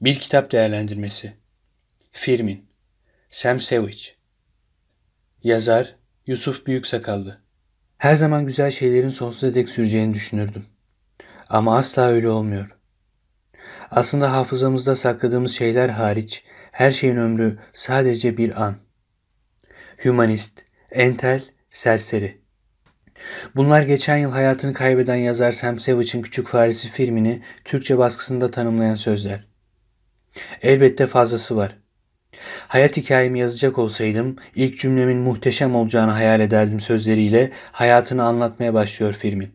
Bir kitap değerlendirmesi. Firmin, Sam Savage. Yazar Yusuf Büyüksakallı. Her zaman güzel şeylerin sonsuza dek süreceğini düşünürdüm. Ama asla öyle olmuyor. Aslında hafızamızda sakladığımız şeyler hariç her şeyin ömrü sadece bir an. Hümanist, entel, serseri. Bunlar geçen yıl hayatını kaybeden yazar Sam Savage'ın Küçük Faresi Firmin'i Türkçe baskısında tanımlayan sözler. Elbette fazlası var. Hayat hikayemi yazacak olsaydım ilk cümlemin muhteşem olacağını hayal ederdim sözleriyle hayatını anlatmaya başlıyor Firmin.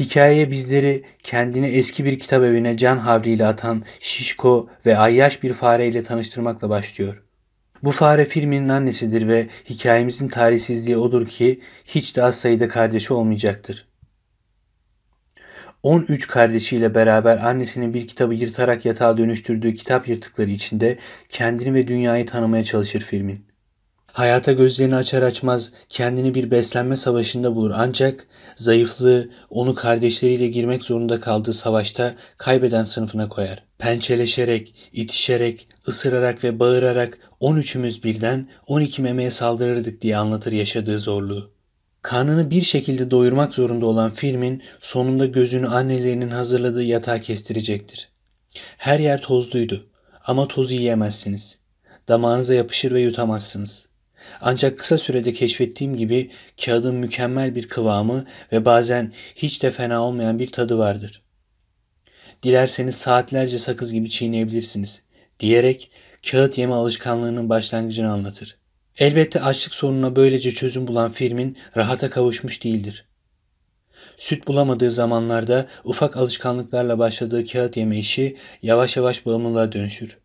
Hikayeye bizleri kendini eski bir kitap evine can havliyle atan şişko ve ayyaş bir fareyle tanıştırmakla başlıyor. Bu fare Firmin'in annesidir ve hikayemizin tarihsizliği odur ki hiç de az sayıda kardeşi olmayacaktır. 13 kardeşiyle beraber annesinin bir kitabı yırtarak yatağa dönüştürdüğü kitap yırtıkları içinde kendini ve dünyayı tanımaya çalışır Firmin. Hayata gözlerini açar açmaz kendini bir beslenme savaşında bulur ancak zayıflığı onu kardeşleriyle girmek zorunda kaldığı savaşta kaybeden sınıfına koyar. Pençeleşerek, itişerek, ısırarak ve bağırarak 13'ümüz birden 12 memeye saldırırdık diye anlatır yaşadığı zorluğu. Karnını bir şekilde doyurmak zorunda olan Firmin sonunda gözünü annelerinin hazırladığı yatağa kestirecektir. Her yer tozluydu ama tozu yiyemezsiniz. Damağınıza yapışır ve yutamazsınız. Ancak kısa sürede keşfettiğim gibi kağıdın mükemmel bir kıvamı ve bazen hiç de fena olmayan bir tadı vardır. Dilerseniz saatlerce sakız gibi çiğneyebilirsiniz diyerek kağıt yeme alışkanlığının başlangıcını anlatır. Elbette açlık sorununa böylece çözüm bulan Firmin rahata kavuşmuş değildir. Süt bulamadığı zamanlarda ufak alışkanlıklarla başladığı kağıt yeme işi yavaş yavaş bağımlılığa dönüşür.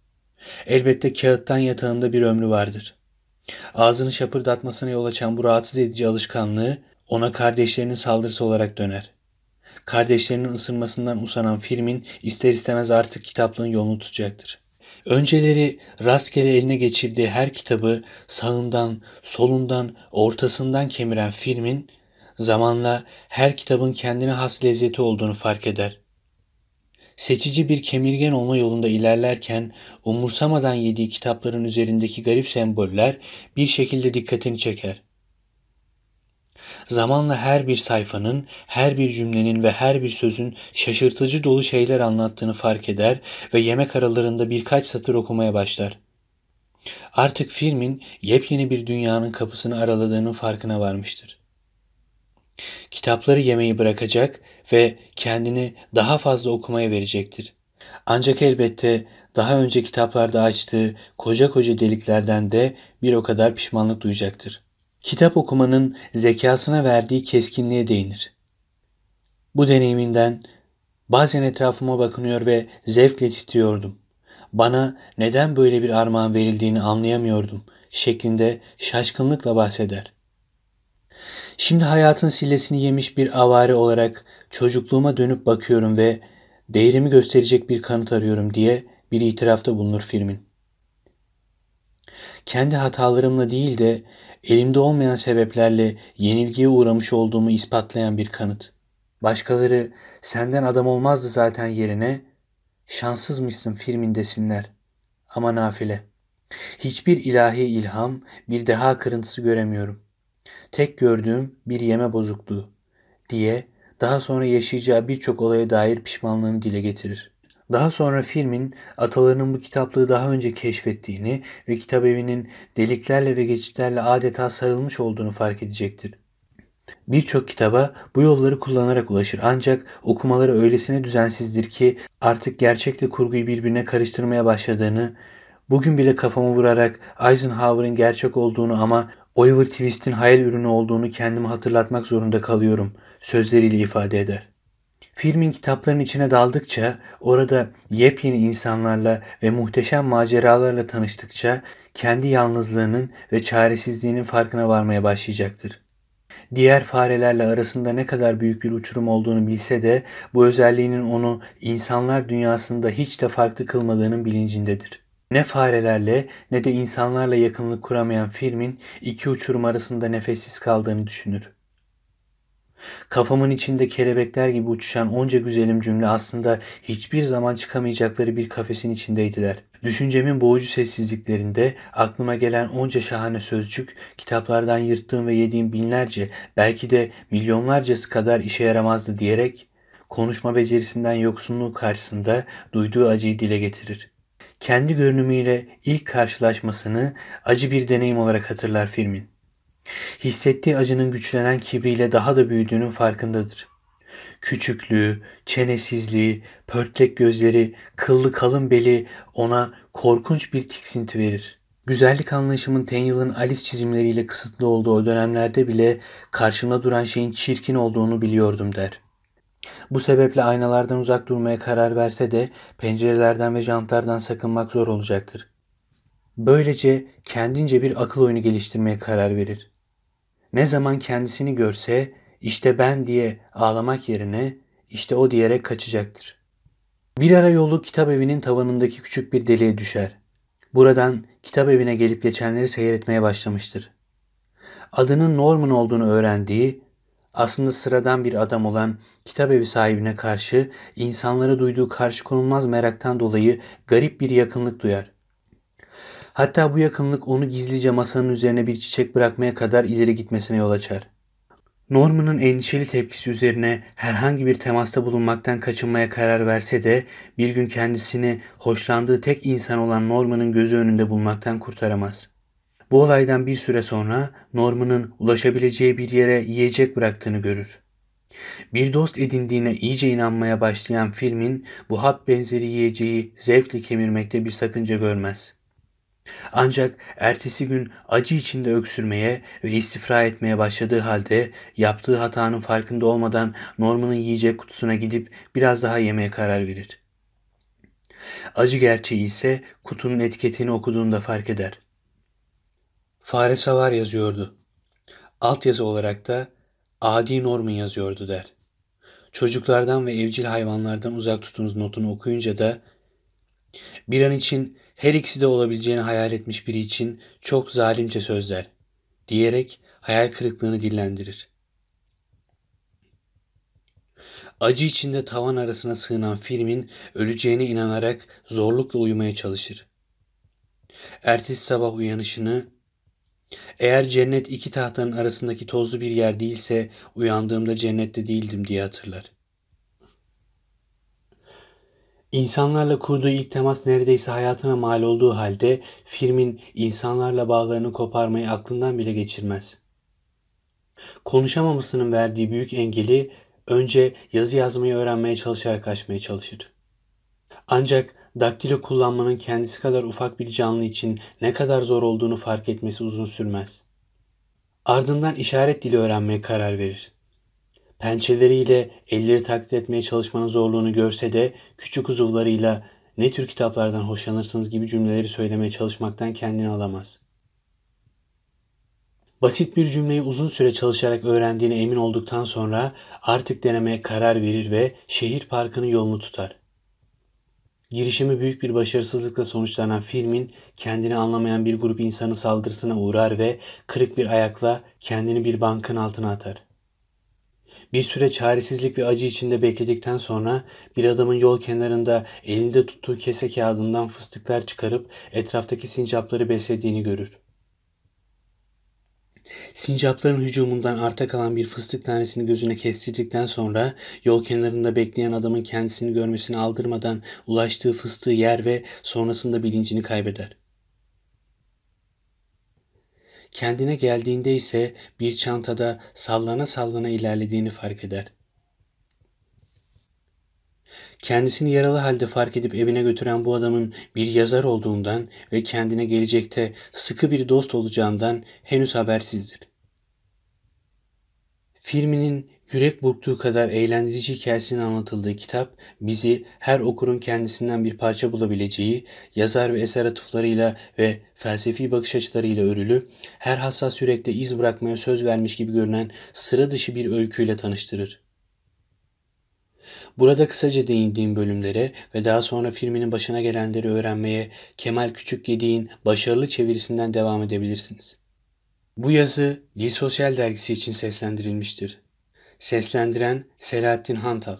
Elbette kağıttan yatağında bir ömrü vardır. Ağzını şapırdatmasına yol açan bu rahatsız edici alışkanlığı ona kardeşlerinin saldırısı olarak döner. Kardeşlerinin ısırmasından usanan Firmin ister istemez artık kitaplığın yolunu tutacaktır. Önceleri rastgele eline geçirdiği her kitabı sağından, solundan, ortasından kemiren Firmin zamanla her kitabın kendine has lezzeti olduğunu fark eder. Seçici bir kemirgen olma yolunda ilerlerken umursamadan yediği kitapların üzerindeki garip semboller bir şekilde dikkatini çeker. Zamanla her bir sayfanın, her bir cümlenin ve her bir sözün şaşırtıcı dolu şeyler anlattığını fark eder ve yemek aralarında birkaç satır okumaya başlar. Artık Firmin yepyeni bir dünyanın kapısını araladığının farkına varmıştır. Kitapları yemeyi bırakacak ve kendini daha fazla okumaya verecektir. Ancak elbette daha önce kitaplarda açtığı koca deliklerden de bir o kadar pişmanlık duyacaktır. Kitap okumanın zekasına verdiği keskinliğe değinir. Bu deneyiminden bazen etrafıma bakınıyor ve zevkle titriyordum. Bana neden böyle bir armağan verildiğini anlayamıyordum şeklinde şaşkınlıkla bahseder. Şimdi hayatın sillesini yemiş bir avare olarak çocukluğuma dönüp bakıyorum ve değerimi gösterecek bir kanıt arıyorum diye bir itirafta bulunur Firmin. Kendi hatalarımla değil de elimde olmayan sebeplerle yenilgiye uğramış olduğumu ispatlayan bir kanıt. Başkaları senden adam olmazdı zaten yerine şanssızmışsın Firmin desinler. Ama nafile. Hiçbir ilahi ilham, bir deha kırıntısı göremiyorum. Tek gördüğüm bir yeme bozukluğu diye daha sonra yaşayacağı birçok olaya dair pişmanlığını dile getirir. Daha sonra Firmin atalarının bu kitaplığı daha önce keşfettiğini ve kitabevinin deliklerle ve geçitlerle adeta sarılmış olduğunu fark edecektir. Birçok kitaba bu yolları kullanarak ulaşır ancak okumaları öylesine düzensizdir ki artık gerçekle kurguyu birbirine karıştırmaya başladığını, bugün bile kafamı vurarak Eisenhower'ın gerçek olduğunu ama Oliver Twist'in hayal ürünü olduğunu kendime hatırlatmak zorunda kalıyorum sözleriyle ifade eder. Firmin kitapların içine daldıkça, orada yepyeni insanlarla ve muhteşem maceralarla tanıştıkça kendi yalnızlığının ve çaresizliğinin farkına varmaya başlayacaktır. Diğer farelerle arasında ne kadar büyük bir uçurum olduğunu bilse de bu özelliğinin onu insanlar dünyasında hiç de farklı kılmadığının bilincindedir. Ne farelerle ne de insanlarla yakınlık kuramayan Firmin iki uçurum arasında nefessiz kaldığını düşünür. Kafamın içinde kelebekler gibi uçuşan onca güzelim cümle aslında hiçbir zaman çıkamayacakları bir kafesin içindeydiler. Düşüncemin boğucu sessizliklerinde aklıma gelen onca şahane sözcük, kitaplardan yırttığım ve yediğim binlerce, belki de milyonlarcası kadar işe yaramazdı diyerek konuşma becerisinden yoksunluğu karşısında duyduğu acıyı dile getirir. Kendi görünümüyle ilk karşılaşmasını acı bir deneyim olarak hatırlar Firmin. Hissettiği acının güçlenen kibriyle daha da büyüdüğünün farkındadır. Küçüklüğü, çenesizliği, pörtlek gözleri, kıllı kalın beli ona korkunç bir tiksinti verir. Güzellik anlayışımın Tenyil'in Alice çizimleriyle kısıtlı olduğu o dönemlerde bile karşımda duran şeyin çirkin olduğunu biliyordum der. Bu sebeple aynalardan uzak durmaya karar verse de pencerelerden ve jantlardan sakınmak zor olacaktır. Böylece kendince bir akıl oyunu geliştirmeye karar verir. Ne zaman kendisini görse işte ben diye ağlamak yerine işte o diyerek kaçacaktır. Bir ara yolu kitap evinin tavanındaki küçük bir deliğe düşer. Buradan kitap evine gelip geçenleri seyretmeye başlamıştır. Adının Norman olduğunu öğrendiği, aslında sıradan bir adam olan kitap evi sahibine karşı insanlara duyduğu karşı konulmaz meraktan dolayı garip bir yakınlık duyar. Hatta bu yakınlık onu gizlice masanın üzerine bir çiçek bırakmaya kadar ileri gitmesine yol açar. Norman'ın endişeli tepkisi üzerine herhangi bir temasta bulunmaktan kaçınmaya karar verse de bir gün kendisini hoşlandığı tek insan olan Norman'ın gözü önünde bulmaktan kurtaramaz. Bu olaydan bir süre sonra Norman'ın ulaşabileceği bir yere yiyecek bıraktığını görür. Bir dost edindiğine iyice inanmaya başlayan Firmin bu hap benzeri yiyeceği zevkle kemirmekte bir sakınca görmez. Ancak ertesi gün acı içinde öksürmeye ve istifra etmeye başladığı halde yaptığı hatanın farkında olmadan Norman'ın yiyecek kutusuna gidip biraz daha yemeye karar verir. Acı gerçeği ise kutunun etiketini okuduğunda fark eder. Fare savar yazıyordu. Altyazı olarak da Adi Norman yazıyordu der. Çocuklardan ve evcil hayvanlardan uzak tutunuz notunu okuyunca da bir an için her ikisi de olabileceğini hayal etmiş biri için çok zalimce sözler diyerek hayal kırıklığını dillendirir. Acı içinde tavan arasına sığınan Firmin öleceğine inanarak zorlukla uyumaya çalışır. Ertesi sabah uyanışını "Eğer cennet iki tahtanın arasındaki tozlu bir yer değilse uyandığımda cennette değildim" diye hatırlar. İnsanlarla kurduğu ilk temas neredeyse hayatına mal olduğu halde Firmin insanlarla bağlarını koparmayı aklından bile geçirmez. Konuşamamasının verdiği büyük engeli önce yazı yazmayı öğrenmeye çalışarak aşmaya çalışır. Ancak daktilo kullanmanın kendisi kadar ufak bir canlı için ne kadar zor olduğunu fark etmesi uzun sürmez. Ardından işaret dili öğrenmeye karar verir. Pençeleriyle elleri taklit etmeye çalışmanın zorluğunu görse de küçük uzuvlarıyla "ne tür kitaplardan hoşlanırsınız" gibi cümleleri söylemeye çalışmaktan kendini alamaz. Basit bir cümleyi uzun süre çalışarak öğrendiğine emin olduktan sonra artık denemeye karar verir ve şehir parkının yolunu tutar. Girişimi büyük bir başarısızlıkla sonuçlanan Firmin kendini anlamayan bir grup insanın saldırısına uğrar ve kırık bir ayakla kendini bir bankın altına atar. Bir süre çaresizlik ve acı içinde bekledikten sonra bir adamın yol kenarında elinde tuttuğu kese kağıdından fıstıklar çıkarıp etraftaki sincapları beslediğini görür. Sincapların hücumundan arta kalan bir fıstık tanesini gözüne kestirdikten sonra yol kenarında bekleyen adamın kendisini görmesini aldırmadan ulaştığı fıstığı yer ve sonrasında bilincini kaybeder. Kendine geldiğinde ise bir çantada sallana sallana ilerlediğini fark eder. Kendisini yaralı halde fark edip evine götüren bu adamın bir yazar olduğundan ve kendine gelecekte sıkı bir dost olacağından henüz habersizdir. Firmin'in yürek burktuğu kadar eğlendirici hikayesinin anlatıldığı kitap bizi her okurun kendisinden bir parça bulabileceği, yazar ve eser atıflarıyla ve felsefi bakış açılarıyla örülü, her hassas yürekte iz bırakmaya söz vermiş gibi görünen sıra dışı bir öyküyle tanıştırır. Burada kısaca değindiğim bölümlere ve daha sonra Firmin'in başına gelenleri öğrenmeye Kemal Küçükgedi'nin başarılı çevirisinden devam edebilirsiniz. Bu yazı Dil Sosyal Dergisi için seslendirilmiştir. Seslendiren Selahattin Hantal.